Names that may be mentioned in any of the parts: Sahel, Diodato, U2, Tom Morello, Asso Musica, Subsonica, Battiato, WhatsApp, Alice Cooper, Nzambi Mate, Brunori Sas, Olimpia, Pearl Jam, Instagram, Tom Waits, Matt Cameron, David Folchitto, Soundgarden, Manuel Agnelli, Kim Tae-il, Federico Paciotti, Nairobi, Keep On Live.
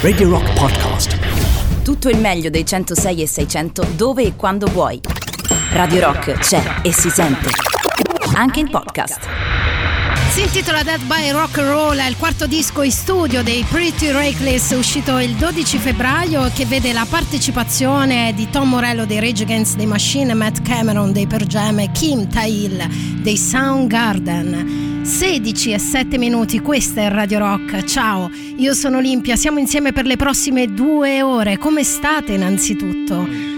Radio Rock Podcast. Tutto il meglio dei 106 e 600 dove e quando vuoi. Radio Rock c'è e si sente anche in podcast. Si intitola Dead by Rock and Roll, è il quarto disco in studio dei Pretty Reckless, uscito il 12 febbraio, che vede la partecipazione di Tom Morello dei Rage Against the Machine, Matt Cameron dei Pearl Jam e Kim Tae-il dei Soundgarden. 16:07, questa è Radio Rock. Ciao, io sono Olimpia, siamo insieme per le prossime 2 ore. Come state innanzitutto?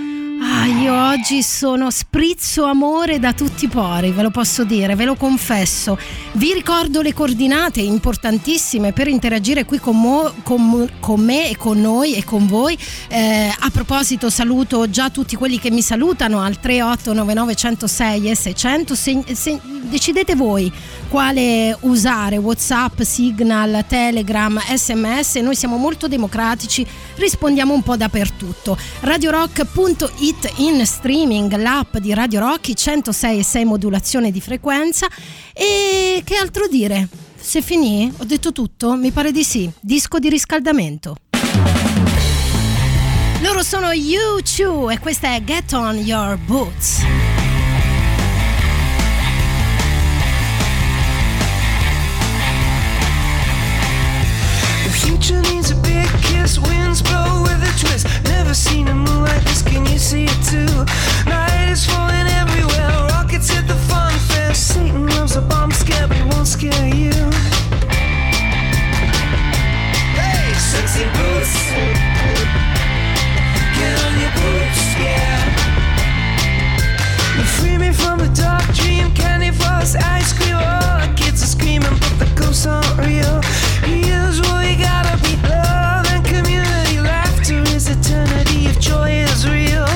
Io oggi sono sprizzo amore da tutti i pori, ve lo posso dire, ve lo confesso. Vi ricordo le coordinate importantissime per interagire qui con me e con noi e con voi. A proposito, saluto già tutti quelli che mi salutano al 3899 106 e 600. Decidete voi quale usare, WhatsApp, Signal, Telegram, SMS. Noi siamo molto democratici, rispondiamo un po' dappertutto. RadioRock.it in streaming, l'app di Radio Rock, 106.6 modulazione di frequenza. E che altro dire? Se finì? Ho detto tutto? Mi pare di sì. Disco di riscaldamento. Loro sono U2 e questa è Get On Your Boots. Future needs a big kiss, winds blow with a twist. Never seen a moon like this, can you see it too? Night is falling everywhere, rockets hit the fun fair. Satan loves a bomb scare, but he won't scare you. Hey, sexy boots, get on your boots, yeah. You free me from the dark dream, candy floss, ice cream. All the kids are screaming, but the ghosts aren't real. Here's what you gotta be, love and community. Laughter is eternity if joy is real.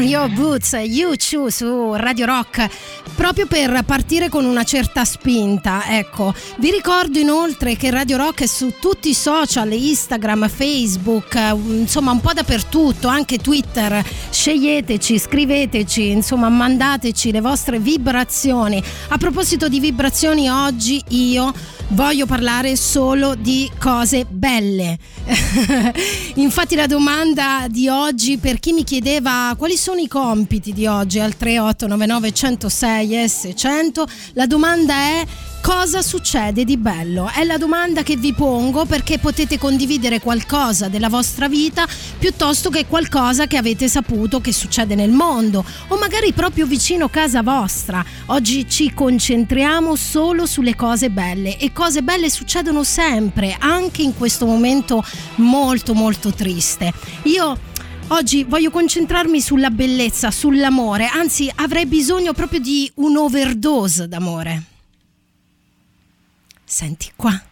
Your Boots, You Choose su Radio Rock. proprio per partire con una certa spinta, ecco. Vi ricordo inoltre che Radio Rock è su tutti i social, Instagram, Facebook, insomma un po' dappertutto, anche Twitter. Sceglieteci, scriveteci, insomma mandateci le vostre vibrazioni. A proposito di vibrazioni, oggi io voglio parlare solo di cose belle. Infatti la domanda di oggi, per chi mi chiedeva quali sono i compiti di oggi al 3899 106 S 100, la domanda è: cosa succede di bello? È la domanda che vi pongo perché potete condividere qualcosa della vostra vita, piuttosto che qualcosa che avete saputo che succede nel mondo o magari proprio vicino casa vostra. Oggi ci concentriamo solo sulle cose belle, e cose belle succedono sempre, anche in questo momento molto molto triste. Io oggi voglio concentrarmi sulla bellezza, sull'amore, anzi avrei bisogno proprio di un'overdose d'amore. Senti qua.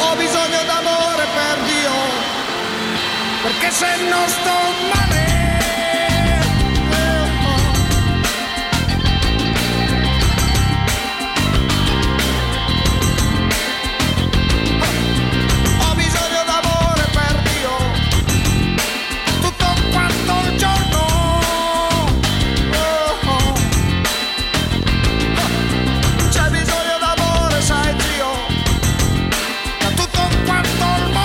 Ho bisogno d'amore per Dio, perché se non sto male ho bisogno d'amore per Dio, tutto quanto il giorno. C'è bisogno d'amore, sai Dio, quanto il mondo.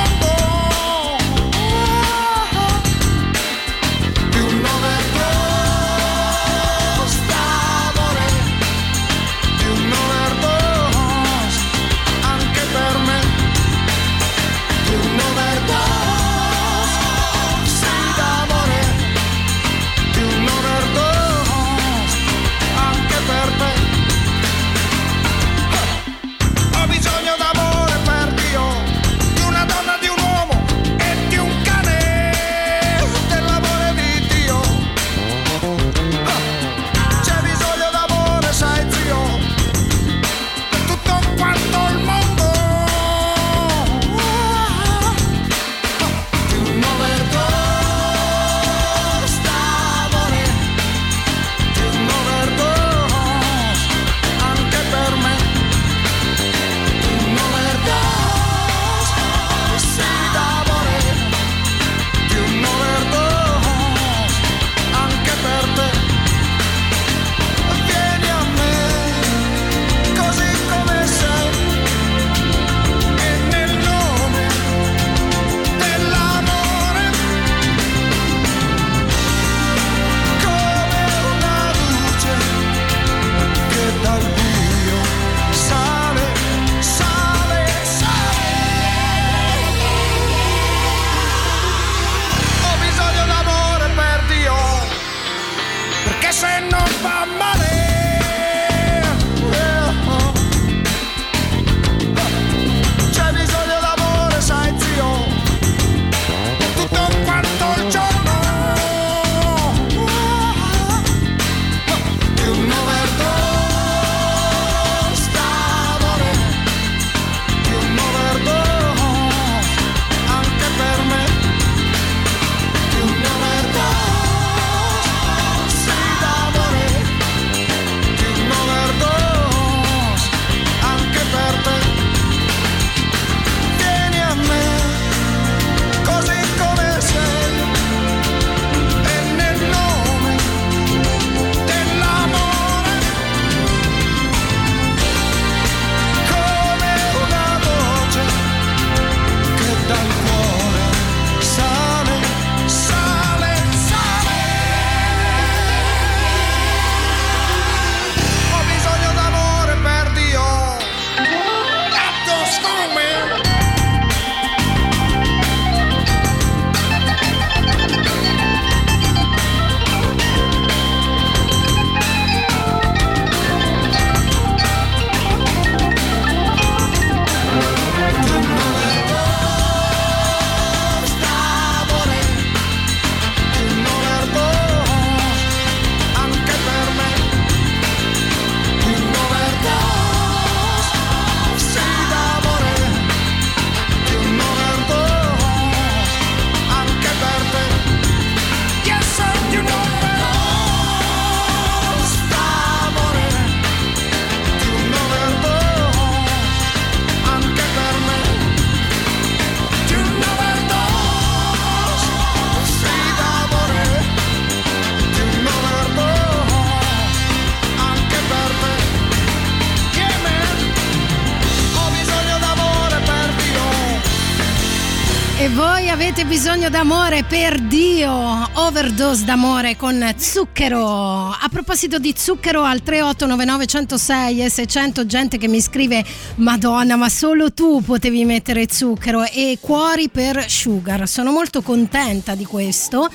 avete bisogno d'amore, per Dio, overdose d'amore con Zucchero. A proposito di Zucchero, al 3899 106 e 600, gente che mi scrive: Madonna, ma solo tu potevi mettere Zucchero, e cuori per Sugar. Sono molto contenta di questo,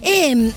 e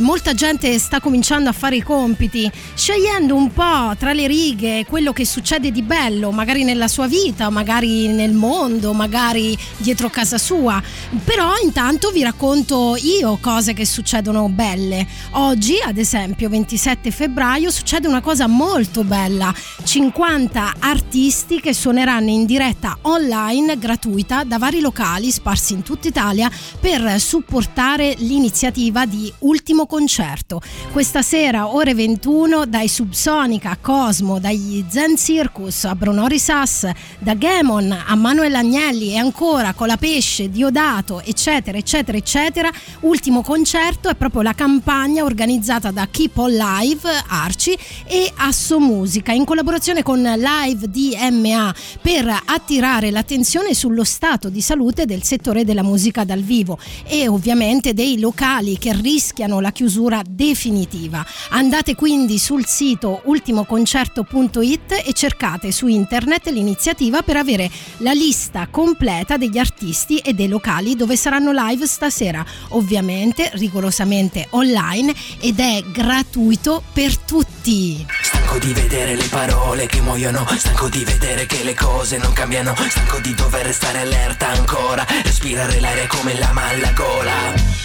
molta gente sta cominciando a fare i compiti, scegliendo un po' tra le righe quello che succede di bello, magari nella sua vita, magari nel mondo, magari dietro casa sua. Però intanto vi racconto io cose che succedono belle. Oggi, ad esempio, 27 febbraio, succede una cosa molto bella: 50 artisti che suoneranno in diretta online gratuita da vari locali sparsi in tutta Italia per supportare l'iniziativa di Ultimo Concerto. Questa sera, ore 21, dai Subsonica a Cosmo, dagli Zen Circus a Brunori Sas, da Gamon a Manuel Agnelli e ancora Colapesce, Diodato, eccetera eccetera eccetera. Ultimo Concerto è proprio la campagna organizzata da Keep On Live, Arci e Asso Musica in collaborazione con Live DMA, per attirare l'attenzione sullo stato di salute del settore della musica dal vivo e ovviamente dei locali che rischiano la chiusura definitiva. Andate quindi sul sito ultimoconcerto.it e cercate su internet l'iniziativa per avere la lista completa degli artisti e dei locali dove saranno live stasera, ovviamente rigorosamente online, ed è gratuito per tutti. Stanco di vedere le parole che muoiono, stanco di vedere che le cose non cambiano, stanco di dover restare allerta ancora, respirare l'aria come la alla gola.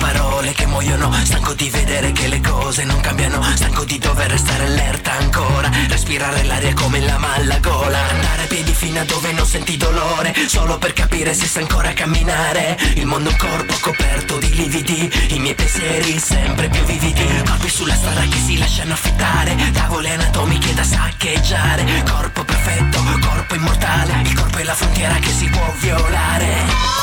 Parole che muoiono, stanco di vedere che le cose non cambiano, stanco di dover restare allerta ancora, respirare l'aria come la malla gola, andare a piedi fino a dove non senti dolore, solo per capire se sai ancora camminare. Il mondo è un corpo coperto di lividi, i miei pensieri sempre più vividi, corpi sulla strada che si lasciano affittare, tavole anatomiche da saccheggiare, corpo perfetto, corpo immortale, il corpo è la frontiera che si può violare.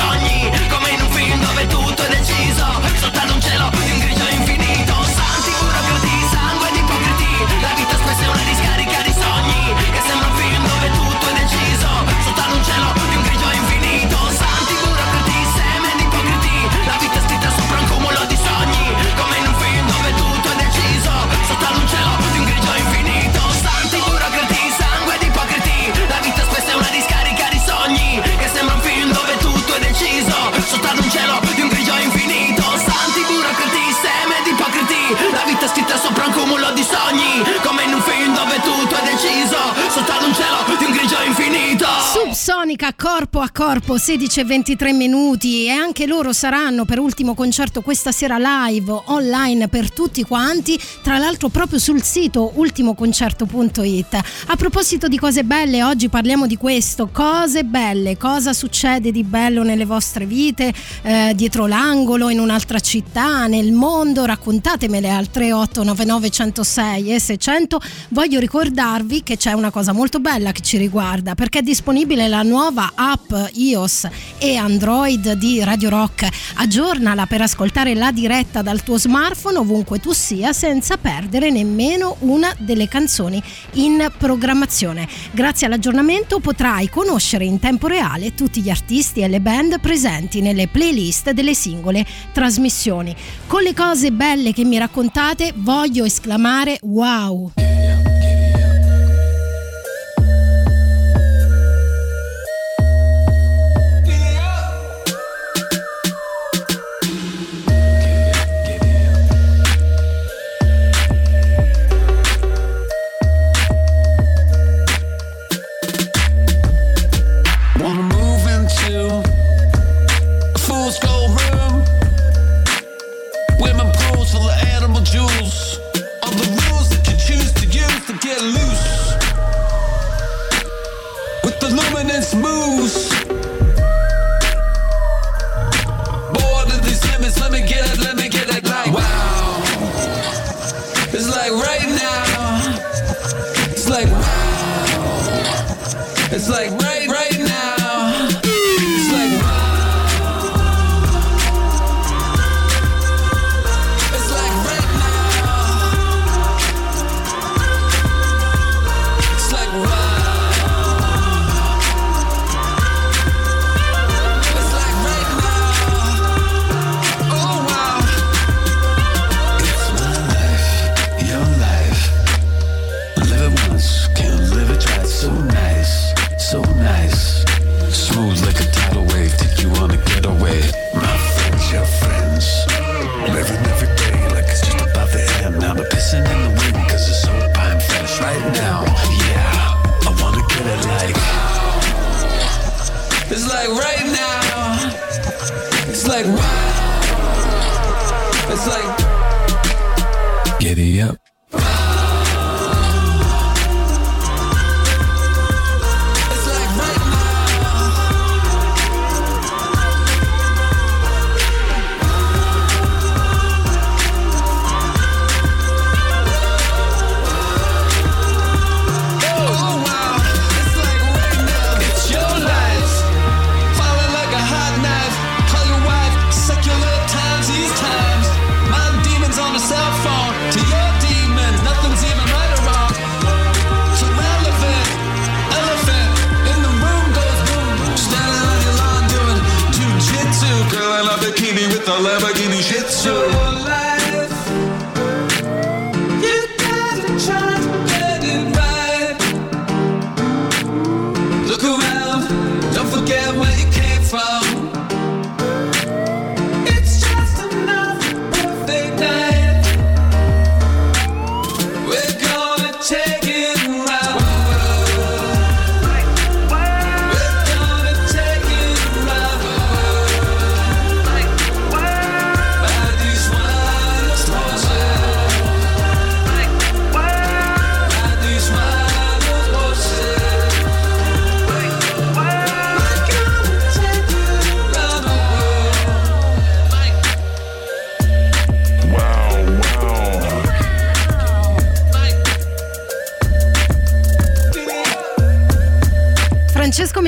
Ogni Subsonica, Corpo a Corpo, 16:23, e anche loro saranno per Ultimo Concerto questa sera live online per tutti quanti, tra l'altro proprio sul sito ultimoconcerto.it. A proposito di cose belle, oggi parliamo di questo, cose belle, cosa succede di bello nelle vostre vite, dietro l'angolo, in un'altra città, nel mondo, raccontatemele al 3899 106 e 600. Voglio ricordarvi che c'è una cosa molto bella che ci riguarda, perché è disponibile la nuova app iOS e Android di Radio Rock. Aggiornala per ascoltare la diretta dal tuo smartphone ovunque tu sia, senza perdere nemmeno una delle canzoni in programmazione. Grazie all'aggiornamento potrai conoscere in tempo reale tutti gli artisti e le band presenti nelle playlist delle singole trasmissioni. Con le cose belle che mi raccontate voglio esclamare wow!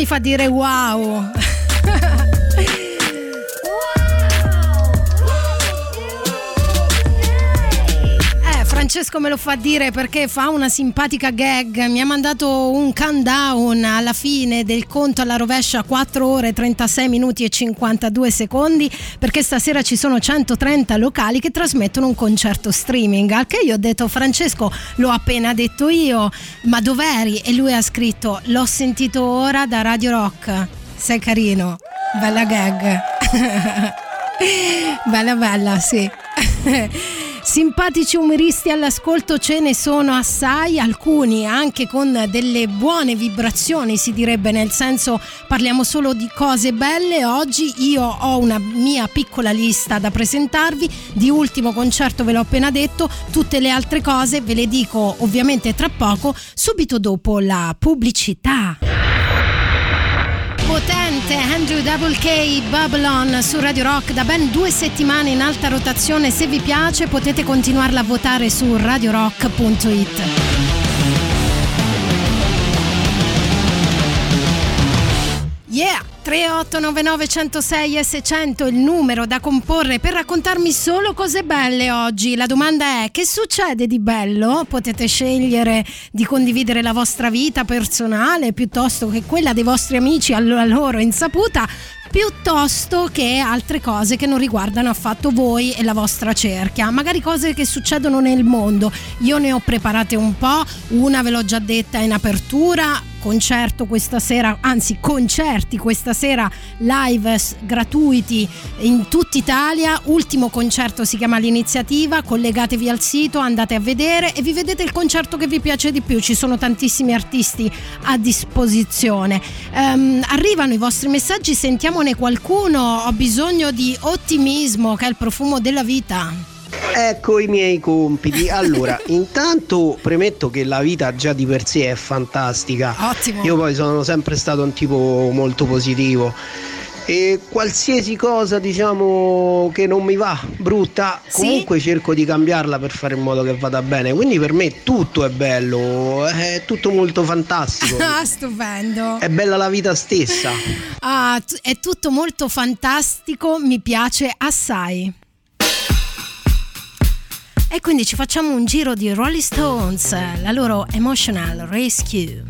Fa dire wow. Francesco me lo fa dire perché fa una simpatica gag, mi ha mandato un countdown alla fine del conto alla rovescia, 4 ore 36 minuti e 52 secondi, perché stasera ci sono 130 locali che trasmettono un concerto streaming, al che io ho detto Francesco, l'ho appena detto io, ma dov'eri? E lui ha scritto l'ho sentito ora da Radio Rock. Sei carino, bella gag. Bella sì Simpatici umoristi all'ascolto ce ne sono assai, alcuni anche con delle buone vibrazioni, si direbbe, nel senso parliamo solo di cose belle. Oggi io ho una mia piccola lista da presentarvi, di ultimo concerto ve l'ho appena detto, tutte le altre cose ve le dico ovviamente tra poco, subito dopo la pubblicità. Potente Andrew WK Babylon su Radio Rock, da ben 2 settimane in alta rotazione. Se vi piace potete continuarla a votare su radiorock.it. Yeah! 3899 106 e 600 il numero da comporre per raccontarmi solo cose belle oggi. La domanda è: che succede di bello? Potete scegliere di condividere la vostra vita personale piuttosto che quella dei vostri amici alla loro insaputa, piuttosto che altre cose che non riguardano affatto voi e la vostra cerchia, magari cose che succedono nel mondo. Io ne ho preparate un po', una ve l'ho già detta in apertura, concerti questa sera live gratuiti in tutta Italia. Ultimo concerto si chiama l'iniziativa, collegatevi al sito, andate a vedere e vi vedete il concerto che vi piace di più, ci sono tantissimi artisti a disposizione. Arrivano i vostri messaggi, sentiamone qualcuno. Ho bisogno di ottimismo, che è il profumo della vita. Ecco i miei compiti. Allora, intanto premetto che la vita già di per sé è fantastica. Ottimo. Io poi sono sempre stato un tipo molto positivo e qualsiasi cosa, diciamo, che non mi va, brutta, sì, comunque cerco di cambiarla per fare in modo che vada bene. Quindi per me tutto è bello, è tutto molto fantastico. Ah, stupendo. È bella la vita stessa. Ah, è tutto molto fantastico, mi piace assai. E quindi ci facciamo un giro di Rolling Stones, la loro Emotional Rescue.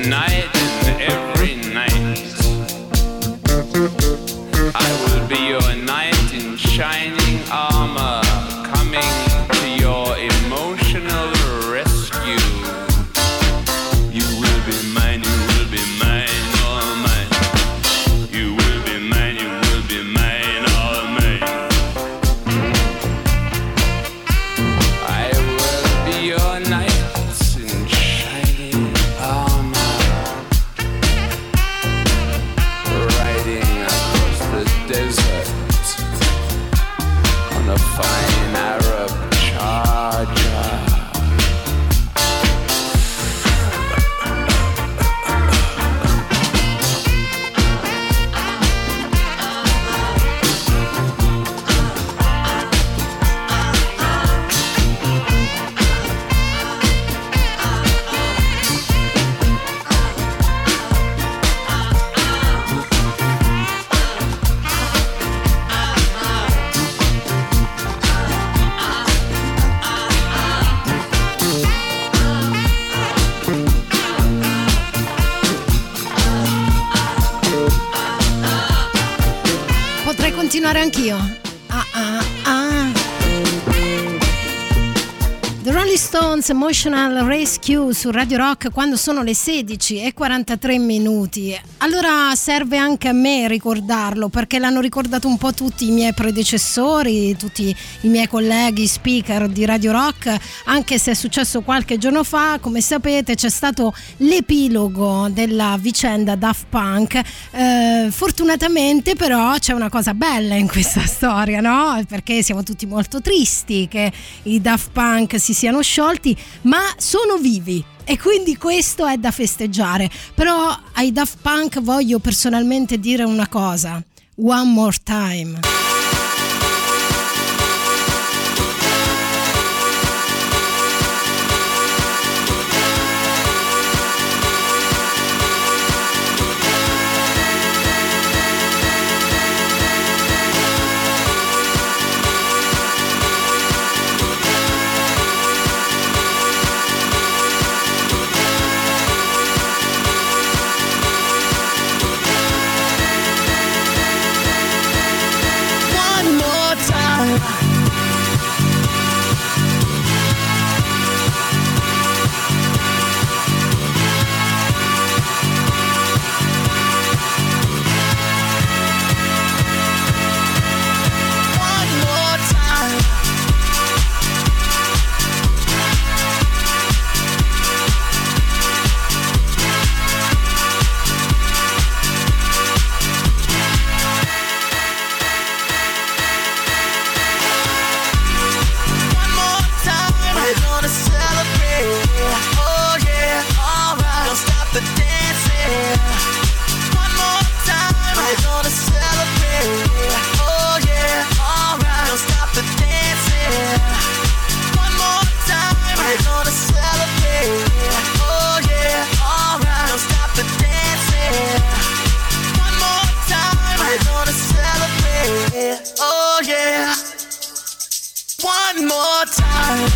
Tonight and every night I will be your knight in shining armor, coming to your emotional rescue. You will be mine, you will be mine, all mine. You will be mine, you will be mine, all mine. I will be your knight in shining armor, desert on a fine Arab charger. Anch'io. The Rolling Stones, Emotional Rescue su Radio Rock, quando sono le 16:43. Allora serve anche a me ricordarlo, perché l'hanno ricordato un po' tutti i miei predecessori, tutti i miei colleghi speaker di Radio Rock, anche se è successo qualche giorno fa. Come sapete c'è stato l'epilogo della vicenda Daft Punk, fortunatamente però c'è una cosa bella in questa storia, no? Perché siamo tutti molto tristi che i Daft Punk si siano sciolti, ma sono vivi e quindi questo è da festeggiare. Però ai Daft Punk voglio personalmente dire una cosa: one more time. One more time.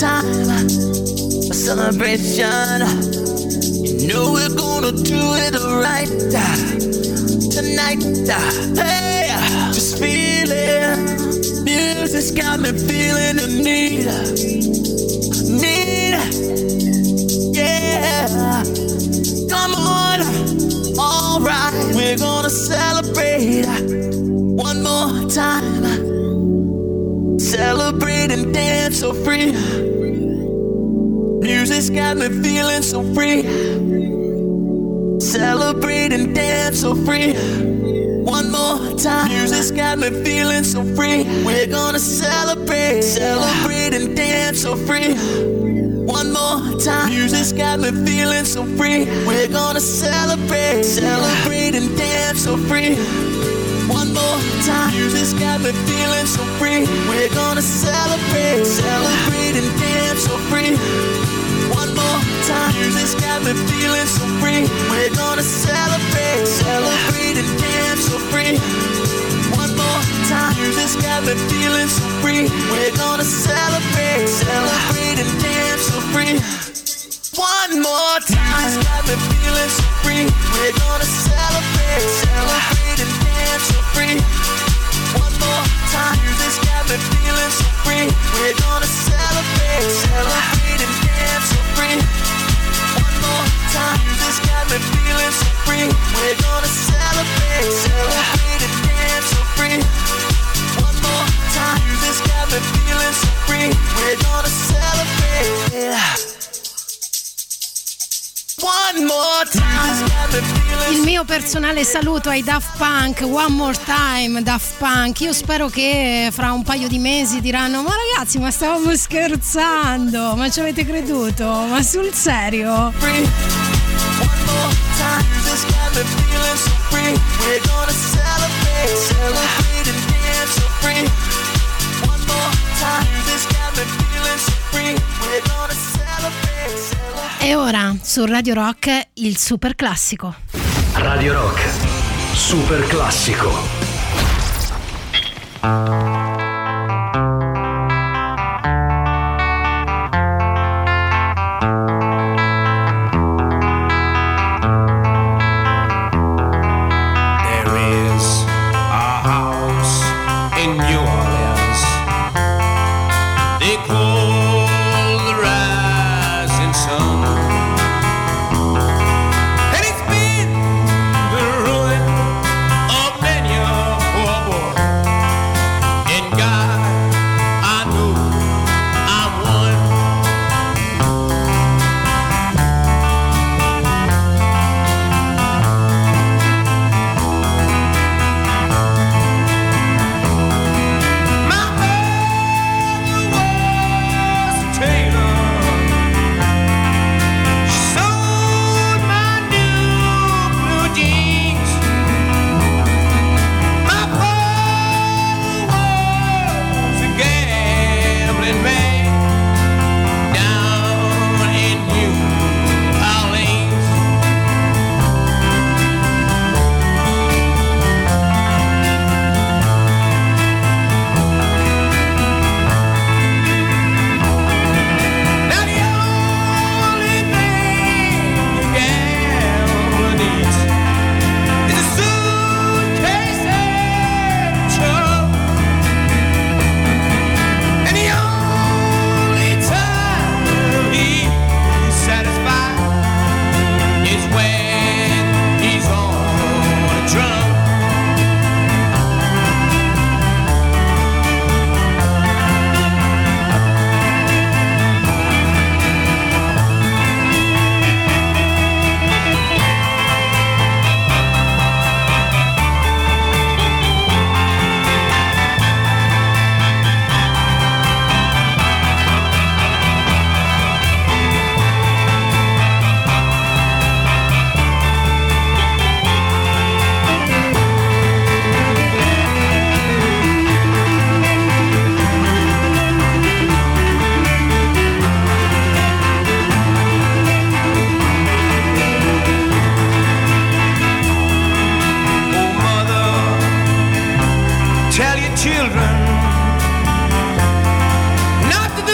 time, a celebration. You know we're gonna do it right tonight. Hey, just feel it. Music's got me feeling the need, need. Yeah, come on, all right. We're gonna celebrate one more time. Celebrate and dance so free. Music's got me feeling so free. Celebrate and dance so free. One more time. Music's got me feeling so free. We're gonna celebrate. Celebrate and dance so free. One more time. Music's got me feeling so free. We're gonna celebrate. Celebrate and dance so free. One more time, music's got me feeling so free. We're gonna celebrate, celebrate and dance so free. One more time, music's got me feeling so free. We're gonna celebrate, celebrate and dance so free. One more time, music's got me feeling so free. We're gonna celebrate, celebrate and dance so free. One more time, music's got me feeling so free. We're gonna celebrate, celebrate and dance so free. One more time, music's got me feeling so free. We're gonna celebrate, celebrate and dance so free. One more time, music's got me feeling so free. We're gonna celebrate, celebrate and dance so free. One more time, music's got me feeling so free. We're gonna celebrate. One more time. Il mio personale saluto ai Daft Punk. One more time Daft Punk. Io spero che fra un paio di mesi diranno: ma ragazzi, ma stavamo scherzando, ma ci avete creduto, ma sul serio. E ora su Radio Rock il super classico. Radio Rock, super classico. Children, not to do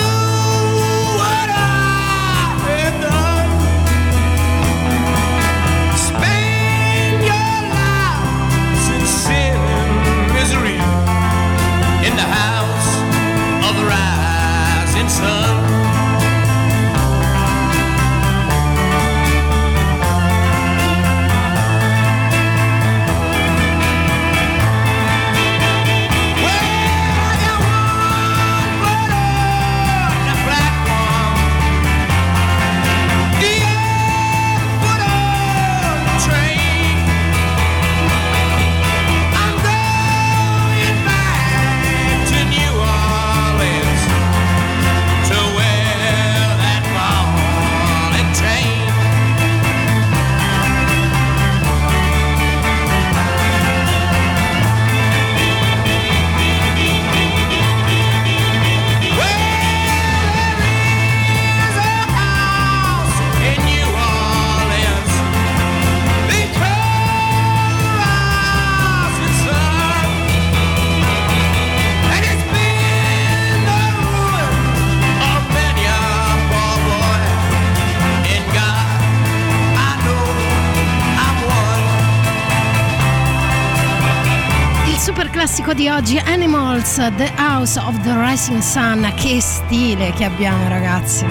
super classico di oggi, Animals, The House of the Rising Sun. Che stile che abbiamo, ragazzi!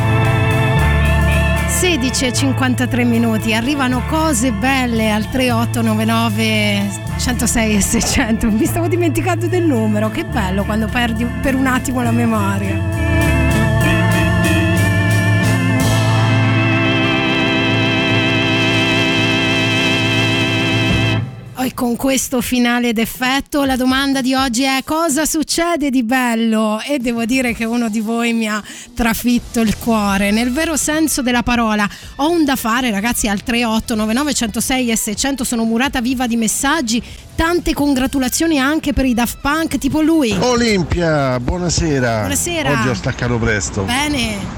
16:53 minuti, arrivano cose belle al 3899 106 e 600. Mi stavo dimenticando del numero, che bello quando perdi per un attimo la memoria. E con questo finale d'effetto la domanda di oggi è: cosa succede di bello? E devo dire che uno di voi mi ha trafitto il cuore nel vero senso della parola. Ho un da fare, ragazzi, al 38 99 106 e 600. Sono murata viva di messaggi, tante congratulazioni anche per i Daft Punk, tipo lui. Olimpia, buonasera. Buonasera. Oggi ho staccato presto. Bene.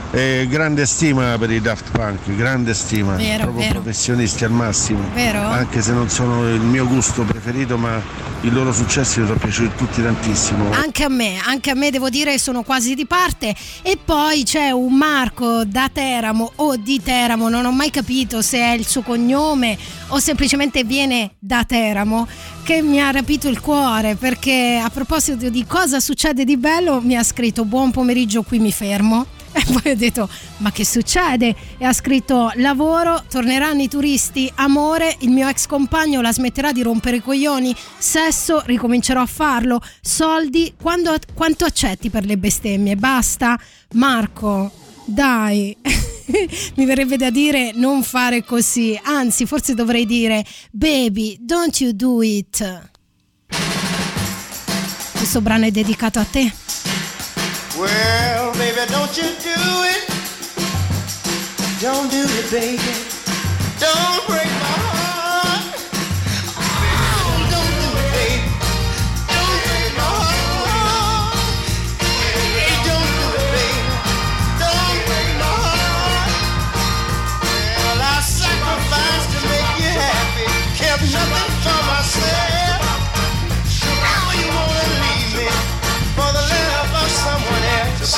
Grande stima per i Daft Punk, grande stima. Vero, proprio vero. Professionisti al massimo. Vero. Anche se non sono il mio gusto preferito, ma i loro successi mi sono piaciuti tutti tantissimo. Anche a me devo dire, sono quasi di parte. E poi c'è un Marco da Teramo o di Teramo, non ho mai capito se è il suo cognome o semplicemente viene da Teramo, che mi ha rapito il cuore, perché a proposito di cosa succede di bello mi ha scritto: buon pomeriggio, qui mi fermo. E poi ho detto: ma che succede? E ha scritto: lavoro, torneranno i turisti, amore, il mio ex compagno la smetterà di rompere i coglioni, sesso, ricomincerò a farlo, soldi, quanto accetti per le bestemmie, basta. Marco, dai. Mi verrebbe da dire non fare così, anzi forse dovrei dire baby, don't you do it. Questo brano è dedicato a te. Well, baby, don't you do it. Don't do it, baby. Don't break my heart. Oh, don't do it, baby. Don't break my heart. Baby, don't do it, baby. Don't break my heart. Well, I sacrificed to make you happy. Kept nothing for myself. Now you wanna leave me for the love of someone else.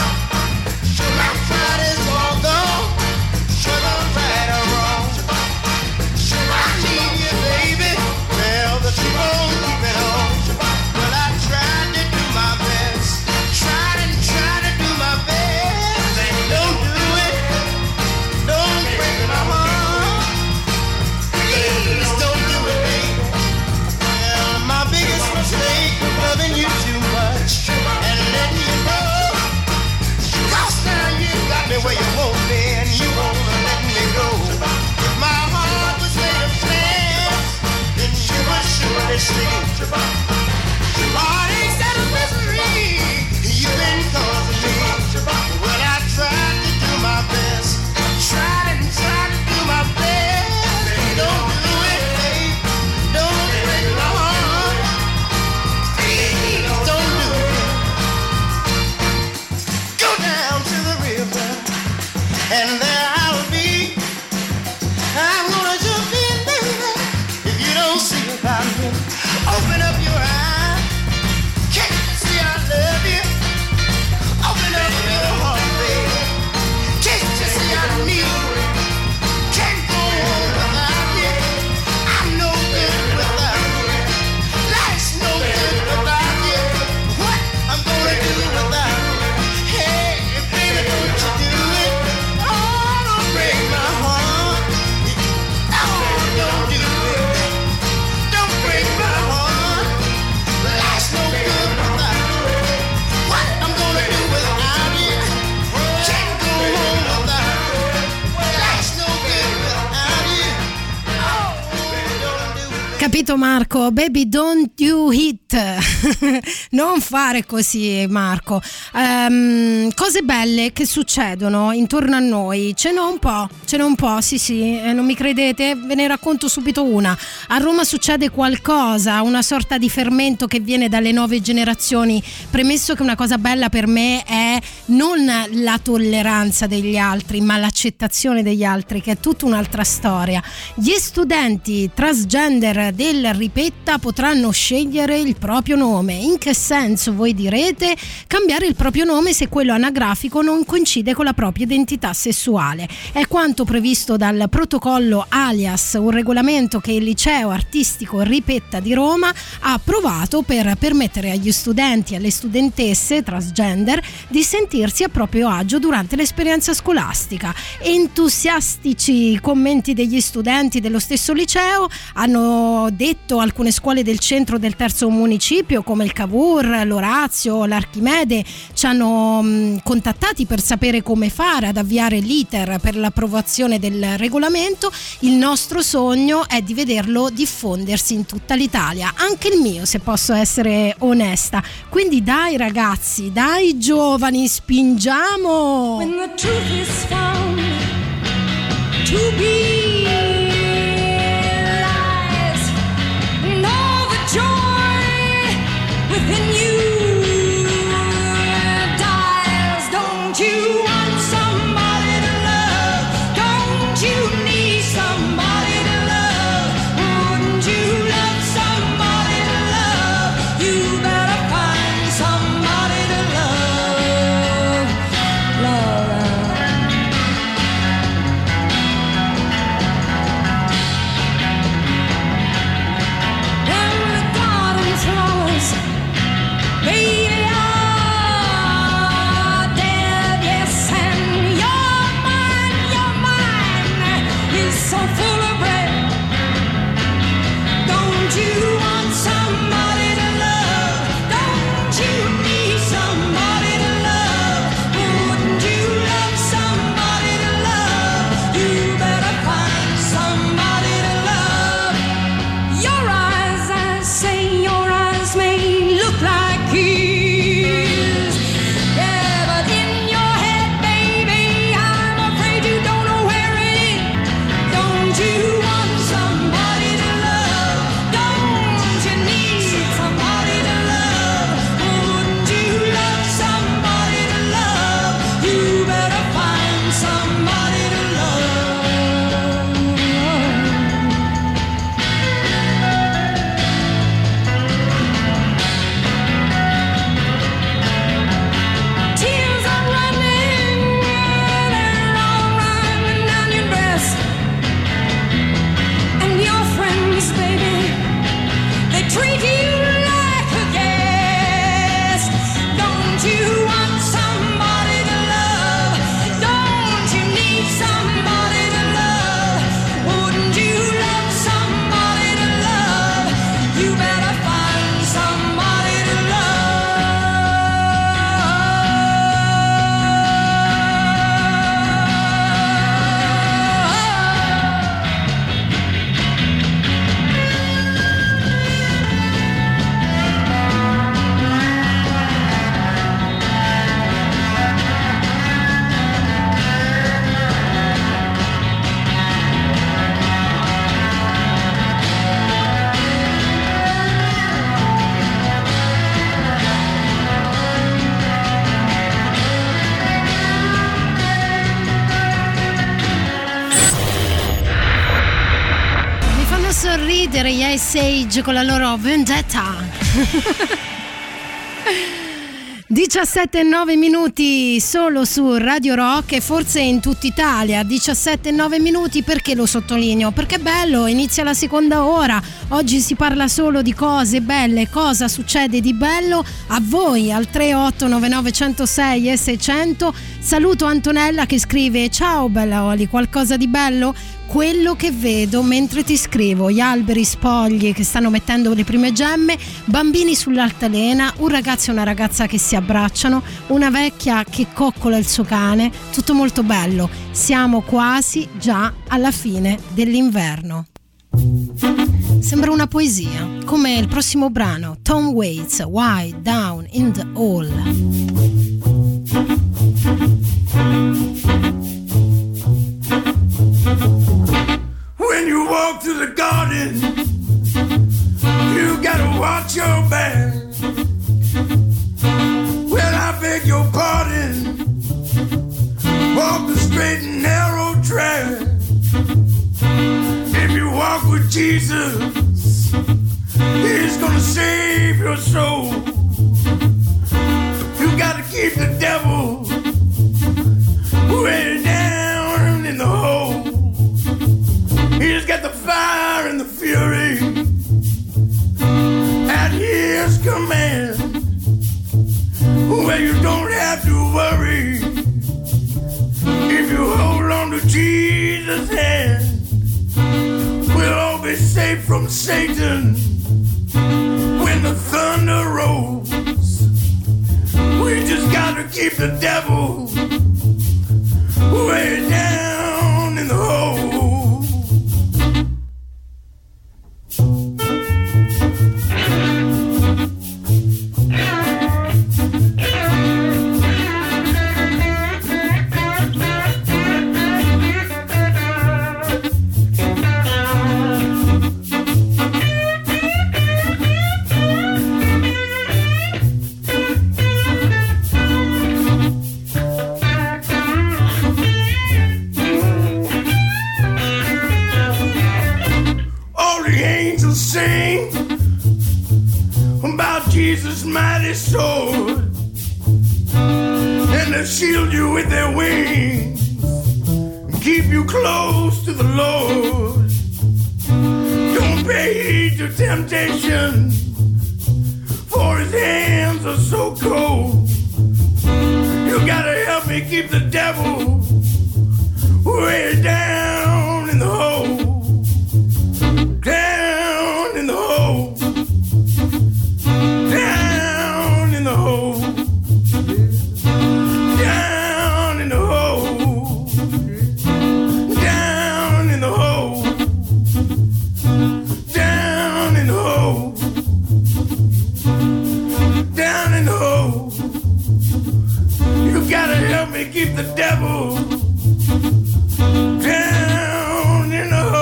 My pride is all gone. Should I right or wrong? Should I leave you, baby? Well, the truth won't keep it on. Well, I tried to do my best. Tried and tried to do my best. They don't do it. Don't break my heart. Please don't do it, baby. Well, my biggest mistake was loving you too much and letting you go. Cause now you got me where you won't be. Heartaches and misery you've been causing me. Well, I tried to do my best. Tried and tried to do my best. Don't do it, babe. Don't break my heart. Please don't do it. Go down to the river and there I'll be. I'm gonna jump in, baby, if you don't see about me. Open up your eyes, can't you see I love you? Open up your heart, baby, can't you see I need you? Can't go on without you, I'm no good without you. Life's no good without you, what I'm gonna do without you? Hey, baby, don't you do it, oh, don't break my heart, oh, don't do it, don't break my heart. Capito, Marco? Baby, don't you hit. Non fare così, Marco. Cose belle che succedono intorno a noi. Ce n'è un po', sì, non mi credete? Ve ne racconto subito una. A Roma succede qualcosa, una sorta di fermento che viene dalle nuove generazioni. Premesso che una cosa bella per me è non la tolleranza degli altri, ma l'accettazione degli altri, che è tutta un'altra storia. Gli studenti transgender del nel ripetta potranno scegliere il proprio nome. In che senso, voi direte? Cambiare il proprio nome se quello anagrafico non coincide con la propria identità sessuale. È quanto previsto dal protocollo Alias, un regolamento che il liceo artistico Ripetta di Roma ha approvato per permettere agli studenti e alle studentesse transgender di sentirsi a proprio agio durante l'esperienza scolastica. Entusiastici commenti degli studenti dello stesso liceo, hanno detto alcune scuole del centro del terzo municipio come il Cavour, l'Orazio, l'Archimede. Ci hanno contattati per sapere come fare ad avviare l'iter per l'approvazione del regolamento. Il nostro sogno è di vederlo diffondersi in tutta l'Italia, anche il mio se posso essere onesta. Quindi dai ragazzi, dai giovani, spingiamo! When the truth is found to be. Within you dies. Don't you want somebody to love? Don't you need somebody to love? Wouldn't you love somebody to love? You better find somebody to love, love. And the garden flowers. Baby, you're dead, yes, and your mind is so full of red. Don't you want somebody to love? Don't you need somebody to love? Wouldn't you love somebody to love? You better find somebody to love. Your eyes, I say, your eyes may look like keys. Yeah, but in your head, baby, I'm afraid you don't know where it is. Don't you want somebody to love? Don't you need somebody to love? Wouldn't you love somebody to love? You better find somebody to love. Tears are running, they're all running down your breast. And your friends, baby, they treat you like a guest. Don't you want somebody to love? Don't you need somebody to love? Wouldn't you love somebody to love? You better find somebody to love. Mi fanno sorridere gli Ice Age con la loro vendetta. 17:09 solo su Radio Rock e forse in tutta Italia. 17:09, perché lo sottolineo? Perché è bello, inizia la seconda ora. Oggi si parla solo di cose belle. Cosa succede di bello a voi al 3899 106 e 600. Saluto Antonella che scrive: ciao bella Oli, qualcosa di bello? Quello che vedo mentre ti scrivo: gli alberi spogli che stanno mettendo le prime gemme, bambini sull'altalena, un ragazzo e una ragazza che si abbracciano, una vecchia che coccola il suo cane, tutto molto bello. Siamo quasi già alla fine dell'inverno. Sembra una poesia, come il prossimo brano, Tom Waits, Why Down in the Hole. When you walk through the garden, you gotta watch your back. Well, I beg your pardon, walk the straight and narrow track. If you walk with Jesus, soul. You gotta keep the devil way down in the hole. He's got the fire and the fury at his command, where you don't have to worry if you hold on to Jesus' hand. We'll all be safe from Satan when the thunder rolls. We just gotta keep the devil way down in the hole. Jesus' mighty sword, and they'll shield you with their wings and keep you close to the Lord. Don't pay heed to temptation, for his hands are so cold. You gotta help me keep the devil way down in the hole, down in the hole. Keep the devil down in the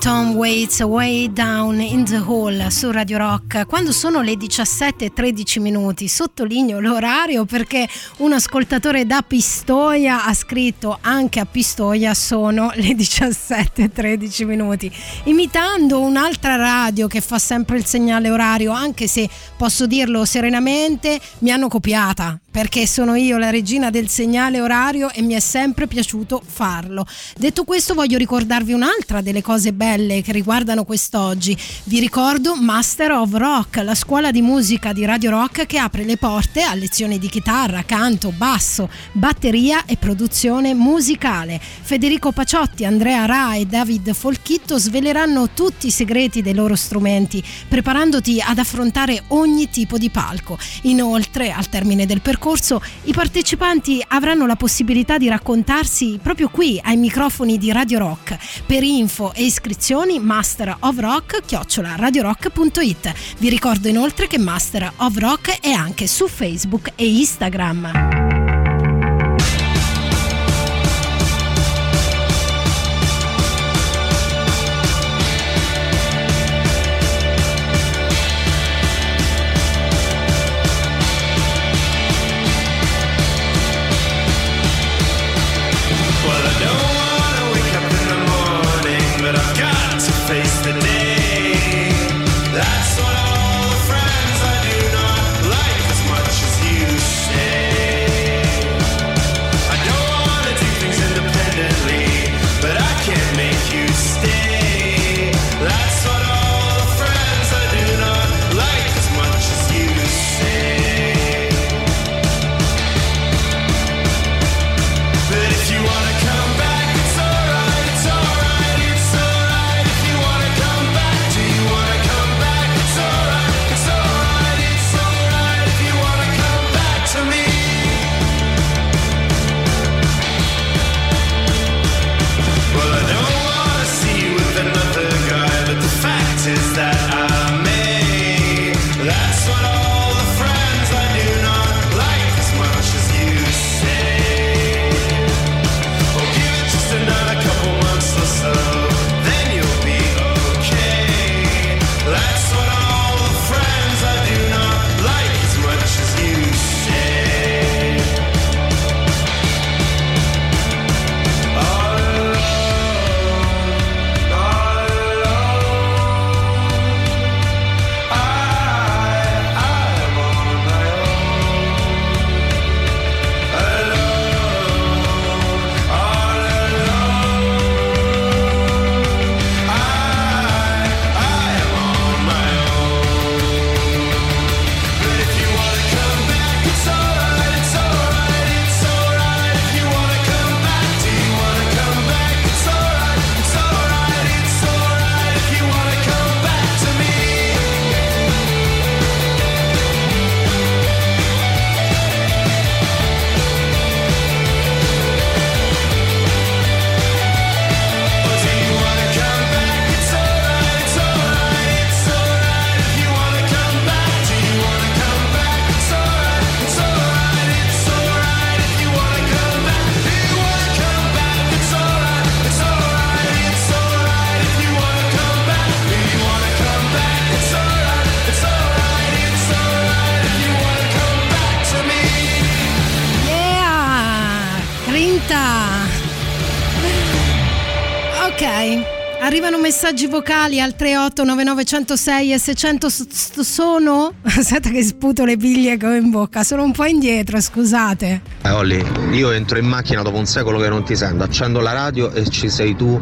Tom Waits, Way Down in the Hole su Radio Rock. Quando sono le 17:13, sottolineo l'orario perché un ascoltatore da Pistoia ha scritto: anche a Pistoia sono le 17:13, imitando un'altra radio che fa sempre il segnale orario, anche se posso dirlo serenamente, mi hanno copiata, perché sono io la regina del segnale orario e mi è sempre piaciuto farlo. Detto questo, voglio ricordarvi un'altra delle cose belle che riguardano quest'oggi. Vi ricordo Master of Rock, la scuola di musica di Radio Rock, che apre le porte a lezioni di chitarra, canto, basso, batteria e produzione musicale. Federico Paciotti, Andrea Ra e David Folchitto sveleranno tutti i segreti dei loro strumenti, preparandoti ad affrontare ogni tipo di palco. Inoltre, al termine del percorso i partecipanti avranno la possibilità di raccontarsi proprio qui ai microfoni di Radio Rock. Per info e iscrizioni masterofrock@radiorock.it. Vi ricordo inoltre che Master of Rock è anche su Facebook e Instagram. That's what all the friends I do not like as much as you say. Ok. Arrivano messaggi vocali al 38 99 106 e 600. Sono... Aspetta che sputo le biglie che ho in bocca. Sono un po' indietro, scusate. Olli, io entro in macchina dopo un secolo che non ti sento. Accendo la radio e ci sei tu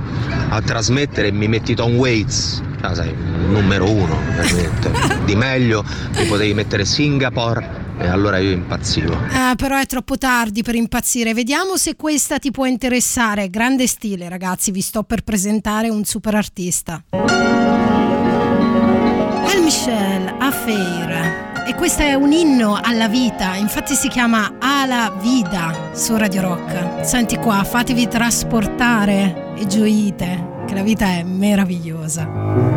a trasmettere e mi metti Tom Waits. Ah, sei numero uno, veramente. Di meglio, mi potevi mettere Singapore. E allora io impazzivo. Però è troppo tardi per impazzire. Vediamo se questa ti può interessare. Grande stile, ragazzi, vi sto per presentare un super artista. È Michel Afera. E questo è un inno alla vita. Infatti si chiama A la Vida su Radio Rock. Senti qua, fatevi trasportare e gioite, che la vita è meravigliosa.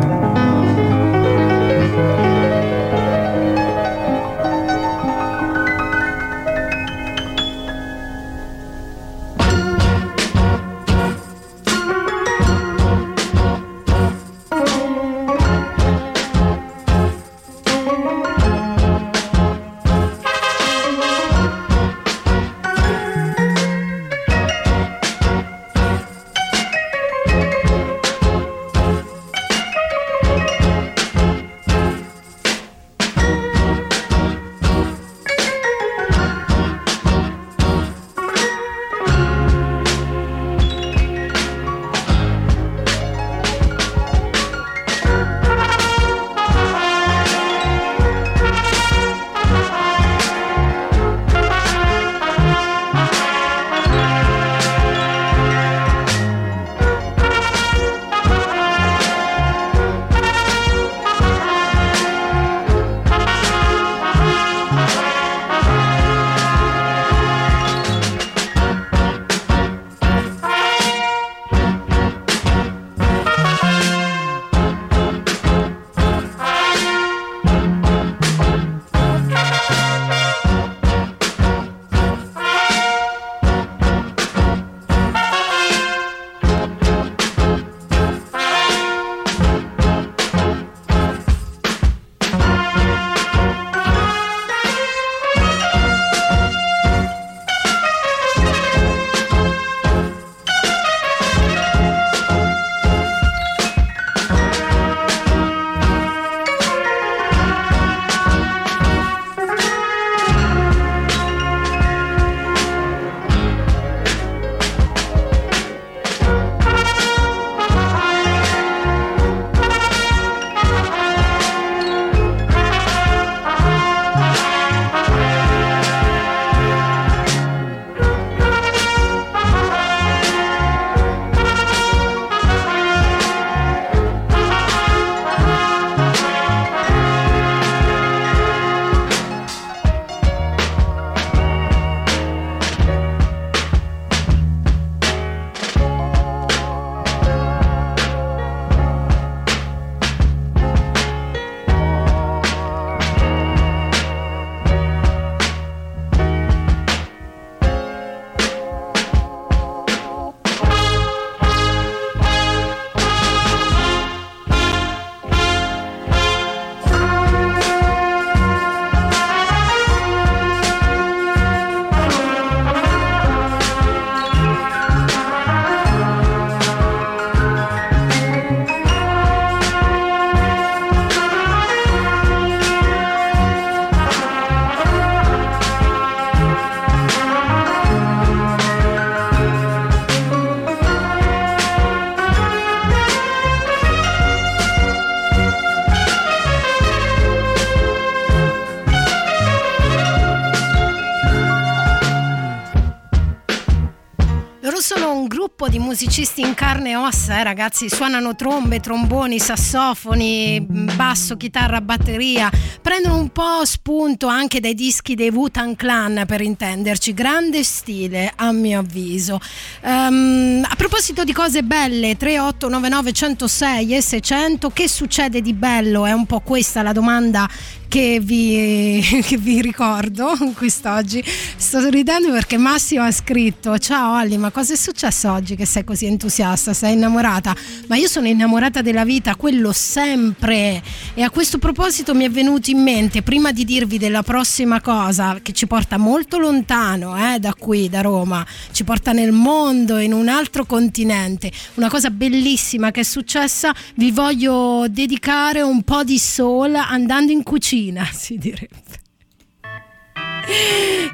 Di musicisti in carne e ossa, ragazzi, suonano trombe, tromboni, sassofoni, basso, chitarra, batteria, prendono un po' spunto anche dai dischi dei Wu-Tang Clan, per intenderci. Grande stile, a mio avviso. A proposito di cose belle, 38 99 106 e 600, che succede di bello? È un po' questa la domanda che vi ricordo quest'oggi. Sto ridendo perché Massimo ha scritto: ciao Olli, ma cosa è successo oggi che sei così entusiasta? Sei innamorata? Ma io sono innamorata della vita, quello sempre. E a questo proposito mi è venuto in mente, prima di dirvi della prossima cosa che ci porta molto lontano da qui, da Roma, ci porta nel mondo, in un altro continente, una cosa bellissima che è successa, vi voglio dedicare un po' di soul andando in cucina, si direbbe.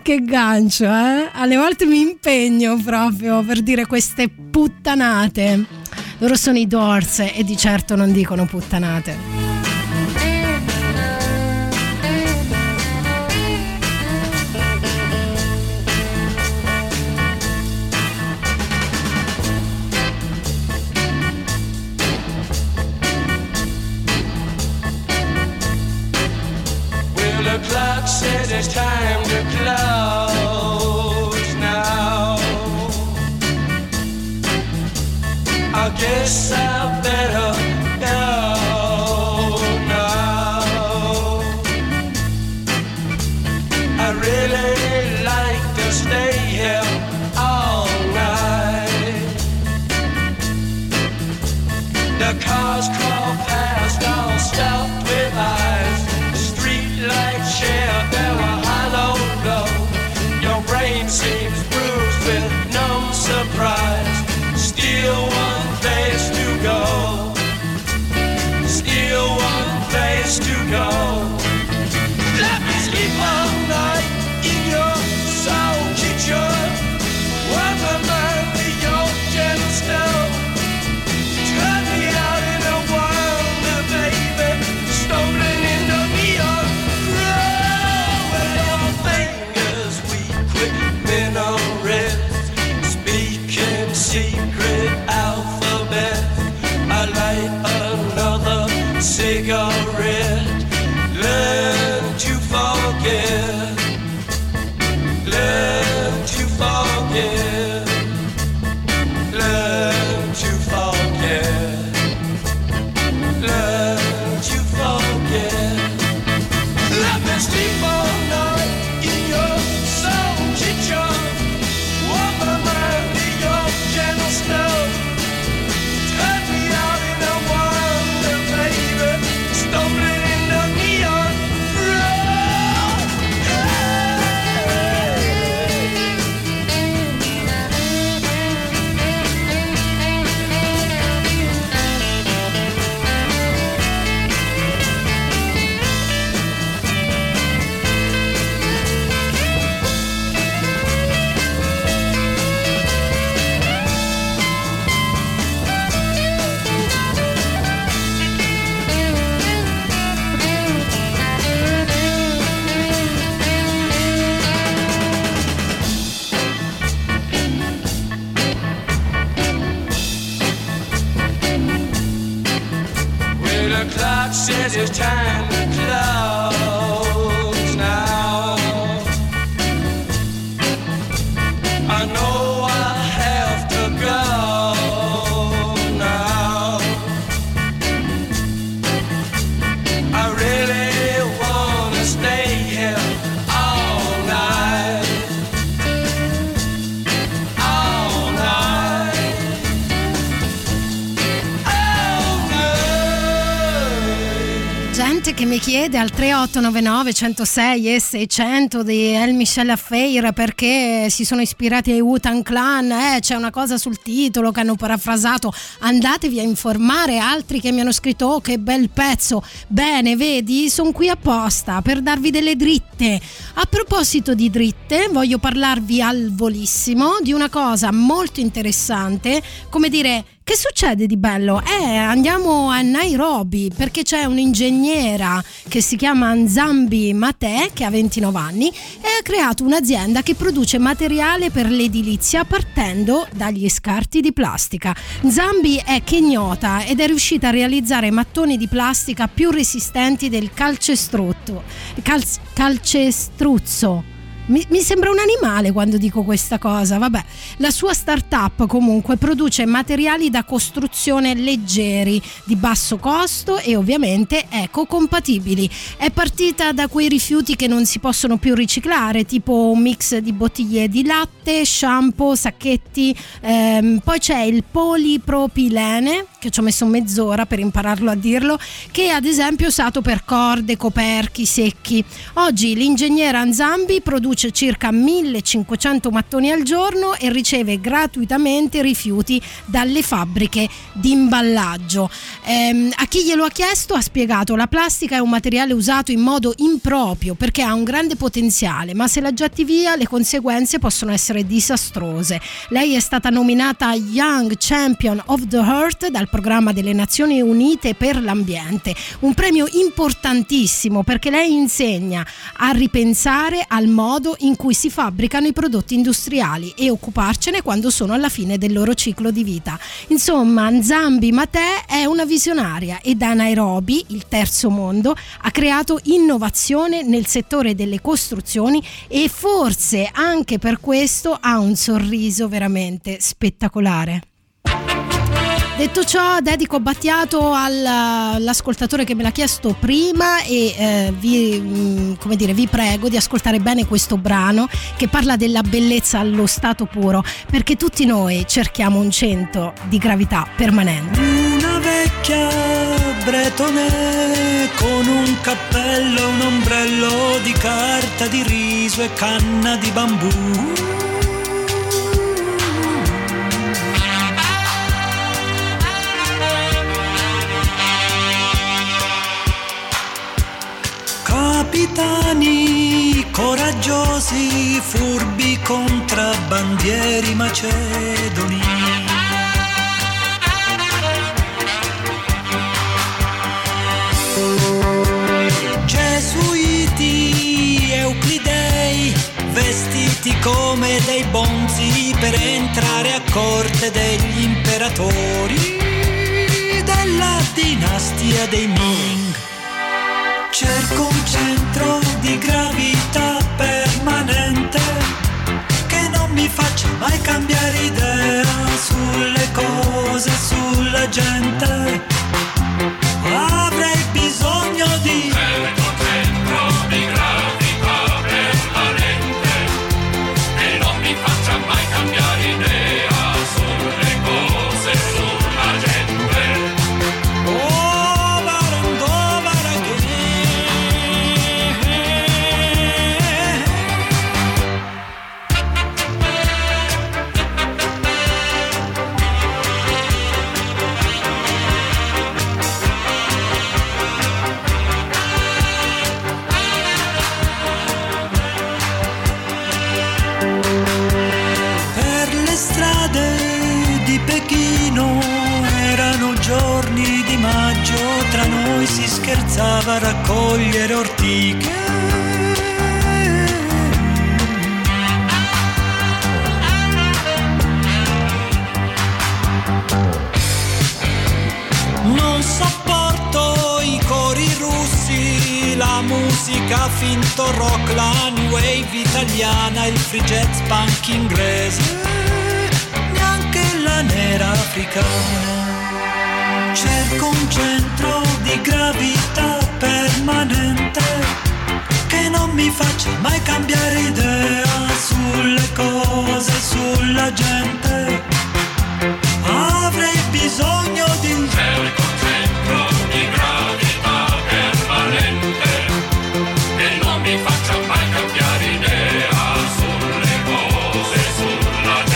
Che gancio, eh? Alle volte mi impegno proprio per dire queste puttanate. Loro sono i Doors e di certo non dicono puttanate. Says it's time to close now. I guess I better go now. I really like to stay here all night. The cars crawl past, don't stop with eyes. Streetlight share, there were hollow glow. Your brain seems bruised with no surprise. Still one place to go. Still one place to go. Let me sleep all night in your soul kitchen. Warm my mind with your gentle stone. Turn me out in a wonder, baby. Stolen in the neon. Secret alphabet. I light another cigarette. Learn to forget. Learn to forget. Learn to forget. Learn to forget. Let me sleep all night in your soul kitchen. Warm my mind in your gentle snow. Turn me out in a wonder, baby. Stumbling in the neon road. The clock says it's time to close now. I know I have to go now. I really wanna stay here all night. All night. Gente che mi chiede al 3899 106 e 600 di Michel Afera perché si sono ispirati ai Wu-Tang Clan, c'è una cosa sul titolo che hanno parafrasato, andatevi a informare. Altri che mi hanno scritto: oh, che bel pezzo, bene, vedi, sono qui apposta per darvi delle dritte. A proposito di dritte, voglio parlarvi al volissimo di una cosa molto interessante, come dire, che succede di bello? Andiamo a Nairobi perché c'è un'ingegnera che si chiama Nzambi Mate, che ha 29 anni e ha creato un'azienda che produce materiale per l'edilizia partendo dagli scarti di plastica. Nzambi è kenyota ed è riuscita a realizzare mattoni di plastica più resistenti del calcestruzzo. mi sembra un animale quando dico questa cosa, vabbè. La sua startup comunque produce materiali da costruzione leggeri, di basso costo e ovviamente ecocompatibili. È partita da quei rifiuti che non si possono più riciclare, tipo un mix di bottiglie di latte, shampoo, sacchetti, poi c'è il polipropilene, che ci ho messo mezz'ora per impararlo a dirlo, che ad esempio è usato per corde, coperchi, secchi. Oggi l'ingegnere Nzambi produce circa 1500 mattoni al giorno e riceve gratuitamente rifiuti dalle fabbriche di imballaggio. A chi glielo ha chiesto ha spiegato: la plastica è un materiale usato in modo improprio perché ha un grande potenziale, ma se la getti via le conseguenze possono essere disastrose. Lei è stata nominata Young Champion of the Earth dal programma delle Nazioni Unite per l'ambiente, un premio importantissimo perché lei insegna a ripensare al modo in cui si fabbricano i prodotti industriali e occuparcene quando sono alla fine del loro ciclo di vita. Insomma, Nzambi Mate è una visionaria e da Nairobi, il terzo mondo, ha creato innovazione nel settore delle costruzioni e forse anche per questo ha un sorriso veramente spettacolare. Detto ciò, dedico Battiato all'ascoltatore che me l'ha chiesto prima e vi prego di ascoltare bene questo brano che parla della bellezza allo stato puro, perché tutti noi cerchiamo un centro di gravità permanente. Una vecchia bretone con un cappello, un ombrello di carta di riso e canna di bambù. Capitani coraggiosi, furbi contrabbandieri macedoni. Gesuiti, euclidei, vestiti come dei bonzi per entrare a corte degli imperatori della dinastia dei Ming. Cerco un centro di gravità permanente che non mi faccia mai cambiare idea sulle cose, sulla gente. Avrei bisogno di un centro di gravità permanente che non mi faccia mai cambiare idea sulle cose, sulla gente. Scherzava a raccogliere ortiche. Non sopporto i cori russi, la musica finto rock, la new wave italiana, il free jazz punk inglese, neanche la nera africana. Cerco un centro di gravità permanente che non mi faccia mai cambiare idea sulle cose, sulla gente. Avrei bisogno di un centro di gravità permanente che non mi faccia mai cambiare idea sulle cose, sulla gente.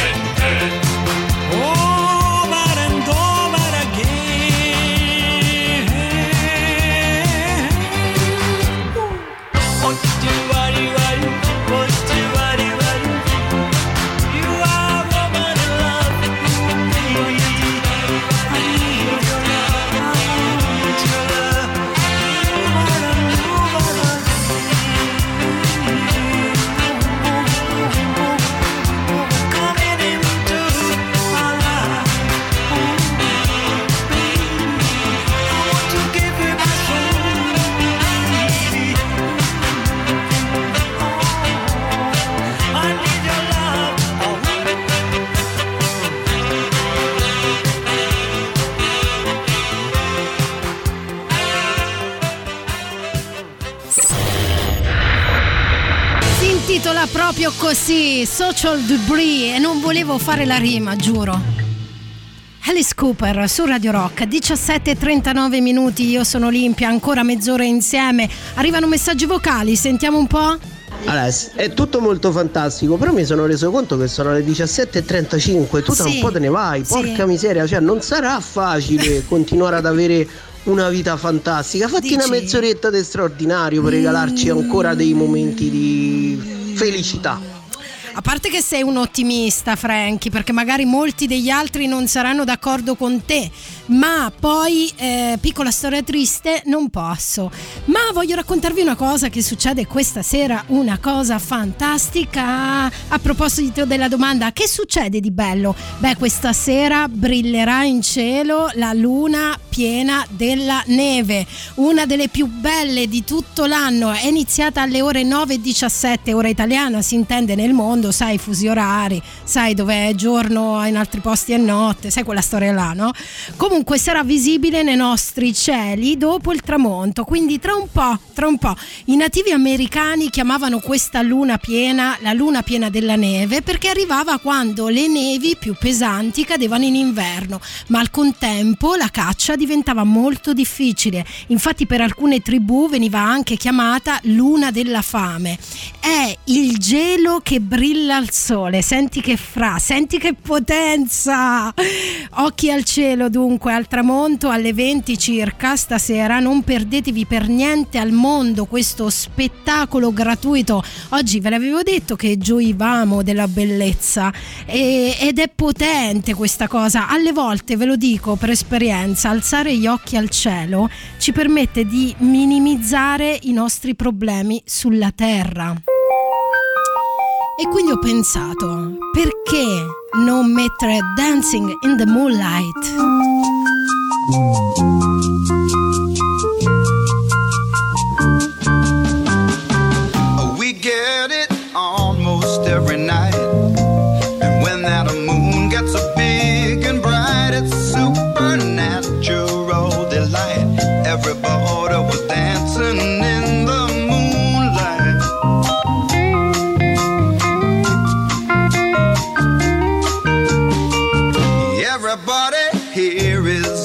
titola proprio così, Social Debris, e non volevo fare la rima, giuro. Alice Cooper su Radio Rock, 17:39, io sono Olimpia, ancora mezz'ora insieme. Arrivano messaggi vocali, sentiamo un po'. Aless, è tutto molto fantastico, però mi sono reso conto che sono le 17:35, tu tra un po' te ne vai, porca miseria, cioè non sarà facile continuare ad avere una vita fantastica. Fatti una mezz'oretta di straordinario per regalarci ancora dei momenti di felicità. A parte che sei un ottimista, Franky, perché magari molti degli altri non saranno d'accordo con te, ma poi, piccola storia triste, non posso. Ma voglio raccontarvi una cosa che succede questa sera, una cosa fantastica. A proposito della domanda, che succede di bello? Beh, questa sera brillerà in cielo la luna piena della neve, una delle più belle di tutto l'anno. È iniziata alle ore 9:17, ora italiana, si intende, nel mondo. Sai, fusi orari, sai dove è giorno, in altri posti è notte, sai quella storia là, no? Comunque sarà visibile nei nostri cieli dopo il tramonto, quindi tra un po'. I nativi americani chiamavano questa luna piena la luna piena della neve perché arrivava quando le nevi più pesanti cadevano in inverno, ma al contempo la caccia diventava molto difficile. Infatti per alcune tribù veniva anche chiamata luna della fame. È il gelo che brilla al sole, senti che potenza! Occhi al cielo dunque, al tramonto alle 20 circa stasera, non perdetevi per niente al mondo questo spettacolo gratuito. Oggi ve l'avevo detto che gioivamo della bellezza ed è potente questa cosa. Alle volte, ve lo dico per esperienza, alzare gli occhi al cielo ci permette di minimizzare i nostri problemi sulla terra. E quindi ho pensato, perché non mettere Dancing in the Moonlight? We get it almost every night, and when that moon gets so big and bright, it's supernatural delight. Every border was dancing in the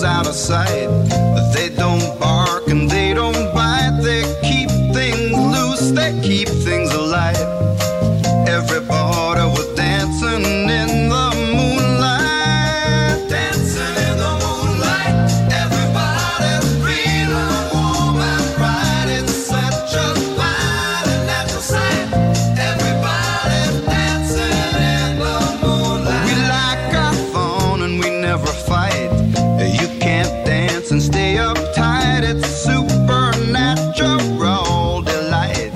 out of sight, but they don't bark and they don't bite, they keep things loose, they keep things alive. Everybody was dancing in the moonlight, dancing in the moonlight, everybody's free like warm and bright, it's such a wild and natural sight, everybody's dancing in the moonlight. We like our fun and we never fight, and stay uptight, it's supernatural delight.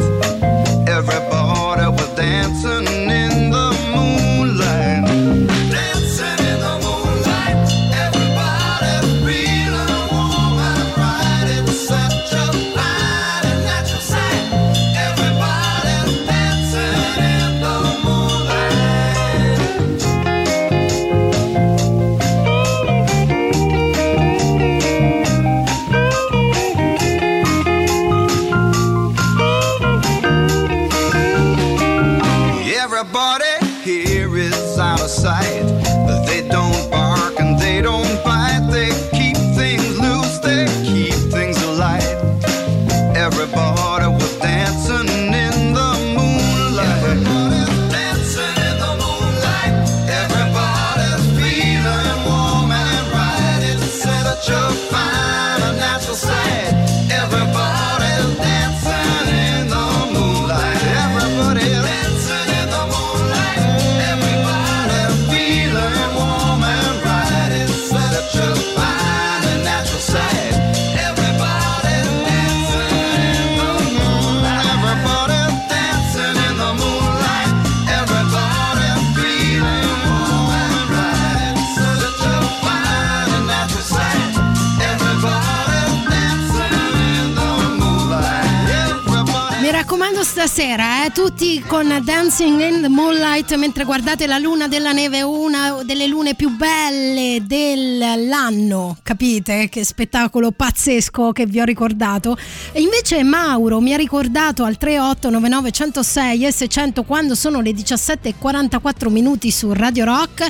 Everybody was dancing in the moonlight, dancing in the moonlight, everybody's feeling warm and bright, it's such a light and natural sight, everybody's dancing in the moonlight. Sight, but they don't bark and they don't bite, they keep things loose, they keep things alive. Everybody was dancing in the moonlight, everybody's dancing in the moonlight, everybody's feeling warm and bright, it's such a fine and natural sight, everybody's dancing in the moonlight, everybody's dancing in the moonlight. più stasera, tutti con Dancing in the Moonlight mentre guardate la luna della neve, una delle lune più belle dell'anno, capite? Che spettacolo pazzesco che vi ho ricordato. E invece Mauro mi ha ricordato al 38 99 106 e 600, quando sono le 17:44 su Radio Rock,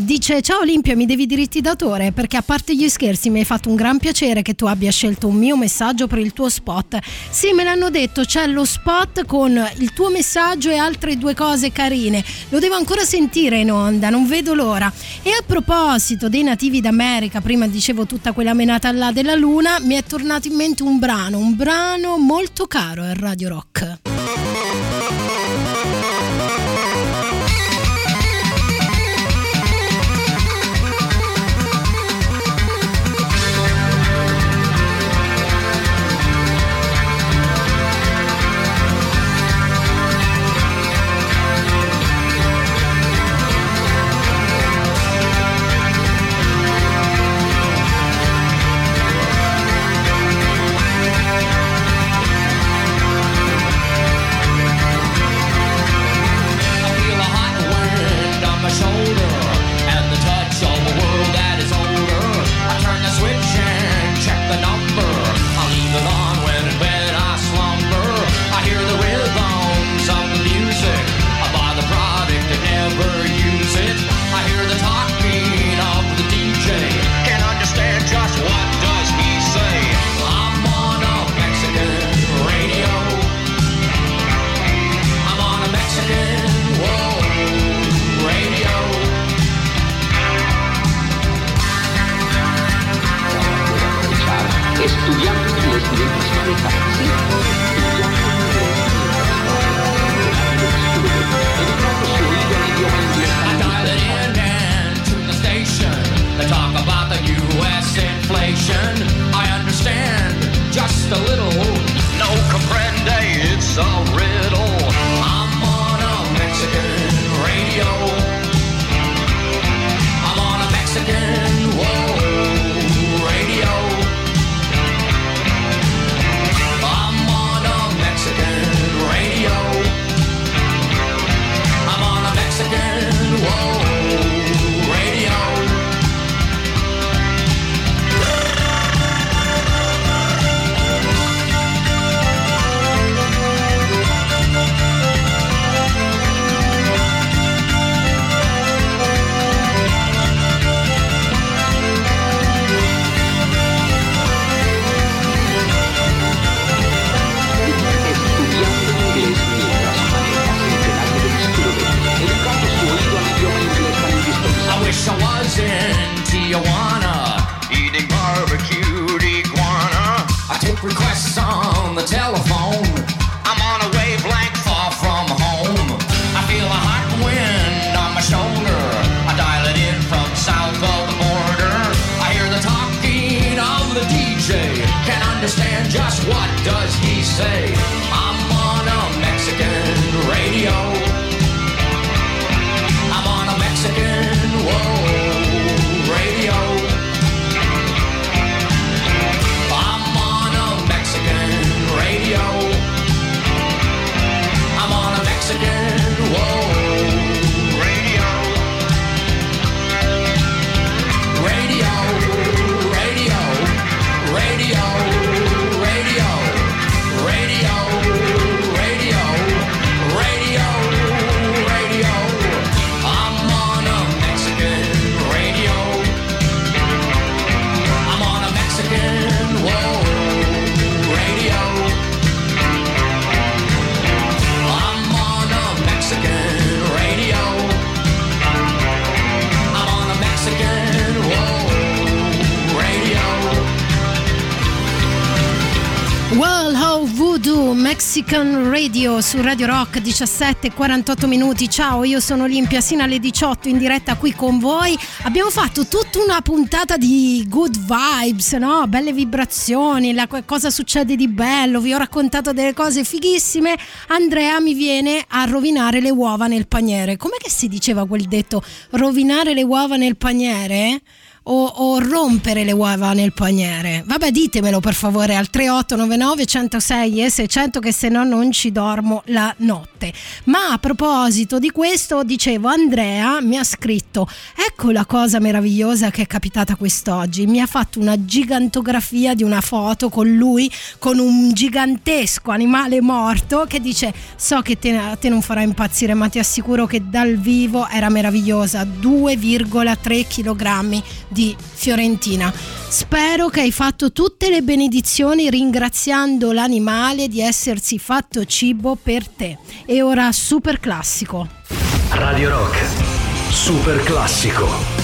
dice: ciao Olimpia, mi devi diritti d'autore, perché a parte gli scherzi mi hai fatto un gran piacere che tu abbia scelto un mio messaggio per il tuo spot. Sì, me l'hanno detto, c'è lo spot con il tuo messaggio e altre due cose carine, lo devo ancora sentire in onda, non vedo l'ora. E a proposito dei nativi d'America, prima dicevo tutta quella menata là della luna, mi è tornato in mente un brano molto caro al Radio Rock. Mexican Radio su Radio Rock, 17:48. Ciao, io sono Olimpia, sino alle 18 in diretta qui con voi. Abbiamo fatto tutta una puntata di good vibes, no? Belle vibrazioni, cosa succede di bello, vi ho raccontato delle cose fighissime. Andrea mi viene a rovinare le uova nel paniere. Com'è che si diceva quel detto? Rovinare le uova nel paniere? o rompere le uova nel paniere? Vabbè, ditemelo per favore al 3899 106 e 600, che se no non ci dormo la notte. Ma a proposito di questo, dicevo, Andrea mi ha scritto: ecco la cosa meravigliosa che è capitata quest'oggi, mi ha fatto una gigantografia di una foto con lui con un gigantesco animale morto, che dice: so che te non farà impazzire, ma ti assicuro che dal vivo era meravigliosa, 2,3 kg di fiorentina. Spero che hai fatto tutte le benedizioni ringraziando l'animale di essersi fatto cibo per te. E ora super classico. Radio Rock, super classico.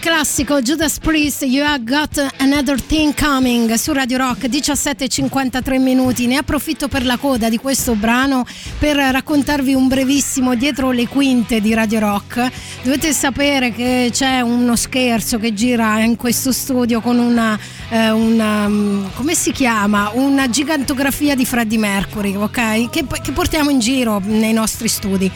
Classico Judas Priest, You Have Got Another Thing Coming, su Radio Rock. 17:53. Ne approfitto per la coda di questo brano per raccontarvi un brevissimo dietro le quinte di Radio Rock. Dovete sapere che c'è uno scherzo che gira in questo studio con una come si chiama? Una gigantografia di Freddie Mercury, ok? Che portiamo in giro nei nostri studi.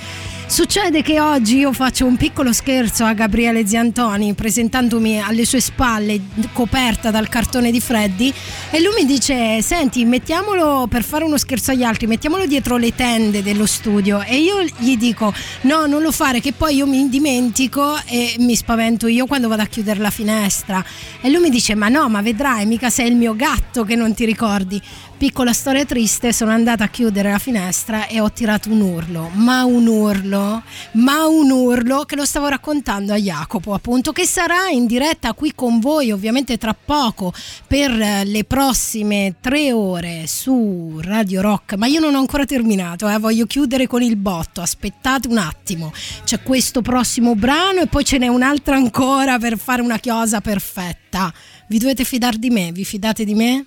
Succede che oggi io faccio un piccolo scherzo a Gabriele Ziantoni presentandomi alle sue spalle coperta dal cartone di Freddy, e lui mi dice: senti, mettiamolo, per fare uno scherzo agli altri, mettiamolo dietro le tende dello studio. E io gli dico: no, non lo fare, che poi io mi dimentico e mi spavento io quando vado a chiudere la finestra. E lui mi dice: ma no, ma vedrai, mica sei il mio gatto che non ti ricordi. Piccola storia triste, sono andata a chiudere la finestra e ho tirato un urlo, ma un urlo che lo stavo raccontando a Jacopo, appunto, che sarà in diretta qui con voi ovviamente tra poco per le prossime 3 ore su Radio Rock. Ma io non ho ancora terminato, voglio chiudere con il botto, aspettate un attimo, c'è questo prossimo brano e poi ce n'è un'altra ancora per fare una chiosa perfetta. Vi dovete fidare di me, vi fidate di me?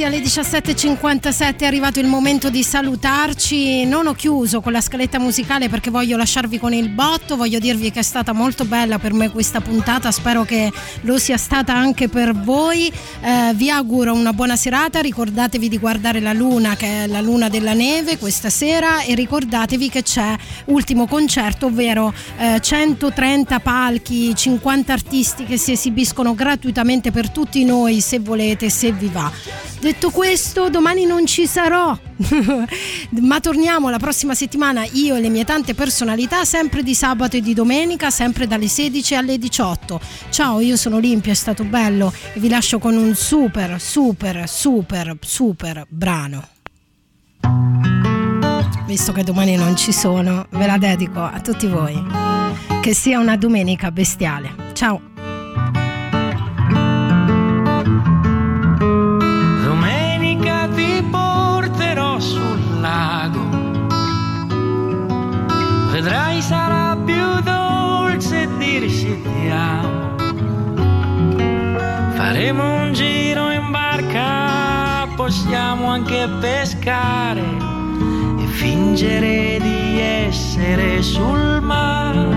Alle 17.57 è arrivato il momento di salutarci. Non ho chiuso con la scaletta musicale perché voglio lasciarvi con il botto. Voglio dirvi che è stata molto bella per me questa puntata, spero che lo sia stata anche per voi. Vi auguro una buona serata, ricordatevi di guardare la luna, che è la luna della neve questa sera, e ricordatevi che c'è Ultimo Concerto, ovvero 130 palchi, 50 artisti che si esibiscono gratuitamente per tutti noi, se volete, se vi va. Detto questo, domani non ci sarò, ma torniamo la prossima settimana, io e le mie tante personalità, sempre di sabato e di domenica, sempre dalle 16 alle 18. Ciao, io sono Olimpia, è stato bello e vi lascio con un super, super, super, super brano. Visto che domani non ci sono, ve la dedico a tutti voi. Che sia una domenica bestiale. Ciao. Vedrai, sarà più dolce dirci ti amo. Faremo un giro in barca, possiamo anche pescare e fingere di essere sul mare.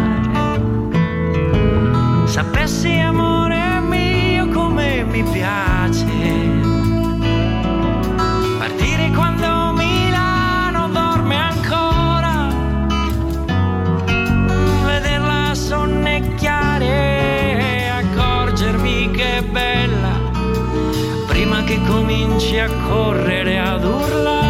Sapessi, amore mio, come mi piace partire quando Milano dorme ancora, vederla sonnecchiare e accorgermi che è bella prima che cominci a correre ad urlare.